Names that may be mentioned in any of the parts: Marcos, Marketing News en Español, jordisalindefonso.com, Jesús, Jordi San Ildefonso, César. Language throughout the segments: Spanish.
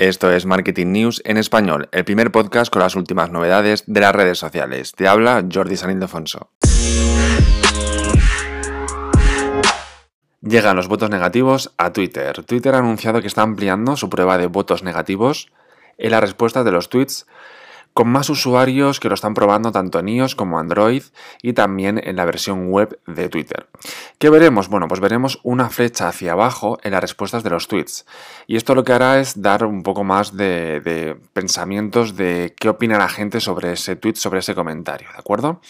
Esto es Marketing News en Español, el primer podcast con las últimas novedades de las redes sociales. Te habla Jordi San Ildefonso. Llegan los votos negativos a Twitter. Twitter ha anunciado que está ampliando su prueba de votos negativos en las respuestas de los tweets con más usuarios que lo están probando tanto en iOS como Android y también en la versión web de Twitter. ¿Qué veremos? Bueno, pues veremos una flecha hacia abajo en las respuestas de los tweets. Y esto lo que hará es dar un poco más de pensamientos de qué opina la gente sobre ese tweet, sobre ese comentario, ¿de acuerdo?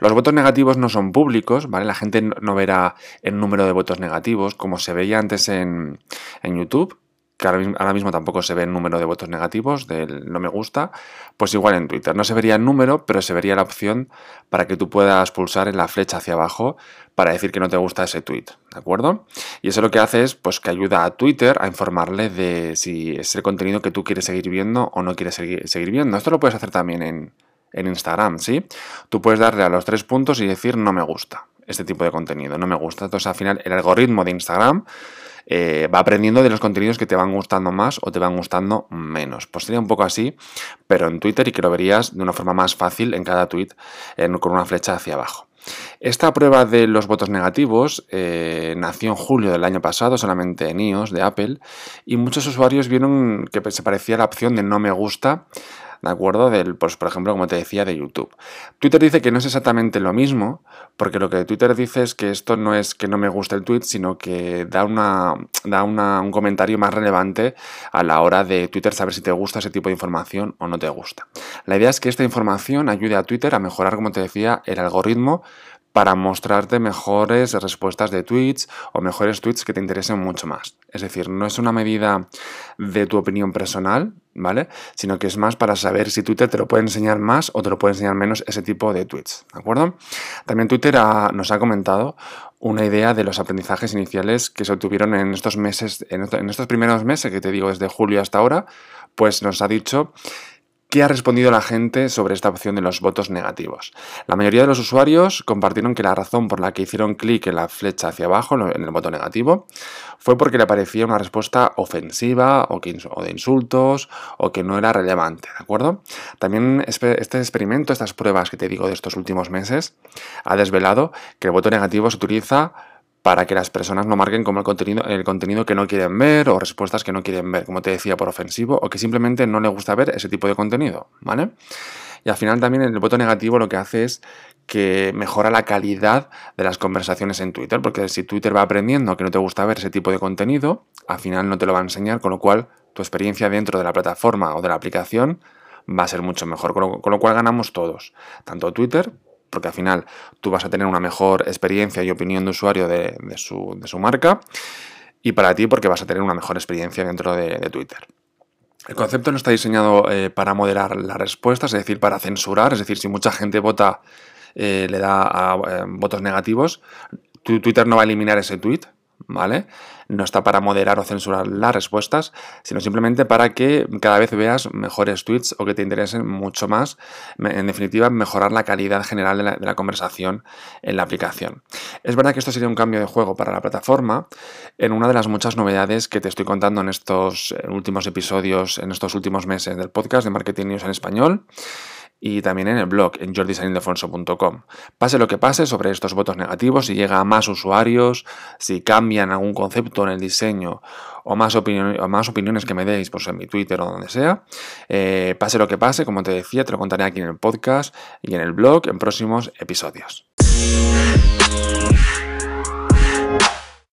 Los votos negativos no son públicos, ¿vale? La gente no verá el número de votos negativos como se veía antes en YouTube, que ahora mismo tampoco se ve el número de votos negativos del no me gusta, pues igual en Twitter. No se vería el número, pero se vería la opción para que tú puedas pulsar en la flecha hacia abajo para decir que no te gusta ese tweet, ¿de acuerdo? Y eso lo que hace es pues, que ayuda a Twitter a informarle de si es el contenido que tú quieres seguir viendo o no quieres seguir viendo. Esto lo puedes hacer también en Instagram, ¿sí? Tú puedes darle a los 3 puntos y decir no me gusta este tipo de contenido, no me gusta. Entonces al final el algoritmo de Instagram va aprendiendo de los contenidos que te van gustando más o te van gustando menos. Pues sería un poco así, pero en Twitter, y que lo verías de una forma más fácil en cada tweet con una flecha hacia abajo. Esta prueba de los votos negativos nació en julio del año pasado, solamente en iOS de Apple, y muchos usuarios vieron que se parecía la opción de no me gusta, ¿de acuerdo? Pues, por ejemplo, como te decía, de YouTube. Twitter dice que no es exactamente lo mismo, porque lo que Twitter dice es que esto no es que no me gusta el tweet, sino que da un comentario más relevante a la hora de Twitter saber si te gusta ese tipo de información o no te gusta. La idea es que esta información ayude a Twitter a mejorar, como te decía, el algoritmo para mostrarte mejores respuestas de tweets o mejores tweets que te interesen mucho más. Es decir, no es una medida de tu opinión personal, ¿vale? Sino que es más para saber si Twitter te lo puede enseñar más o te lo puede enseñar menos ese tipo de tweets, ¿de acuerdo? También Twitter nos ha comentado una idea de los aprendizajes iniciales que se obtuvieron en estos meses, en estos primeros meses que te digo, desde julio hasta ahora, pues nos ha dicho ¿qué ha respondido la gente sobre esta opción de los votos negativos? La mayoría de los usuarios compartieron que la razón por la que hicieron clic en la flecha hacia abajo, en el voto negativo, fue porque le parecía una respuesta ofensiva o de insultos o que no era relevante, ¿de acuerdo? También este experimento, estas pruebas que te digo de estos últimos meses, ha desvelado que el voto negativo se utiliza para que las personas no marquen como el contenido que no quieren ver o respuestas que no quieren ver, como te decía, por ofensivo o que simplemente no le gusta ver ese tipo de contenido, ¿vale? Y al final también el voto negativo lo que hace es que mejora la calidad de las conversaciones en Twitter, porque si Twitter va aprendiendo que no te gusta ver ese tipo de contenido, al final no te lo va a enseñar, con lo cual tu experiencia dentro de la plataforma o de la aplicación va a ser mucho mejor, con lo cual ganamos todos, tanto Twitter, porque al final tú vas a tener una mejor experiencia y opinión de usuario de su marca, y para ti porque vas a tener una mejor experiencia dentro de Twitter. El concepto no está diseñado para moderar las respuestas, es decir, para censurar, es decir, si mucha gente vota, le da a votos negativos, Twitter no va a eliminar ese tweet, ¿vale? No está para moderar o censurar las respuestas, sino simplemente para que cada vez veas mejores tweets o que te interesen mucho más. En definitiva, mejorar la calidad general de la conversación en la aplicación. Es verdad que esto sería un cambio de juego para la plataforma en una de las muchas novedades que te estoy contando en estos últimos episodios, en estos últimos meses del podcast de Marketing News en Español. Y también en el blog, en jordisalindefonso.com. Pase lo que pase sobre estos votos negativos, si llega a más usuarios, si cambian algún concepto en el diseño o más opiniones que me deis pues en mi Twitter o donde sea, pase lo que pase, como te decía, te lo contaré aquí en el podcast y en el blog en próximos episodios.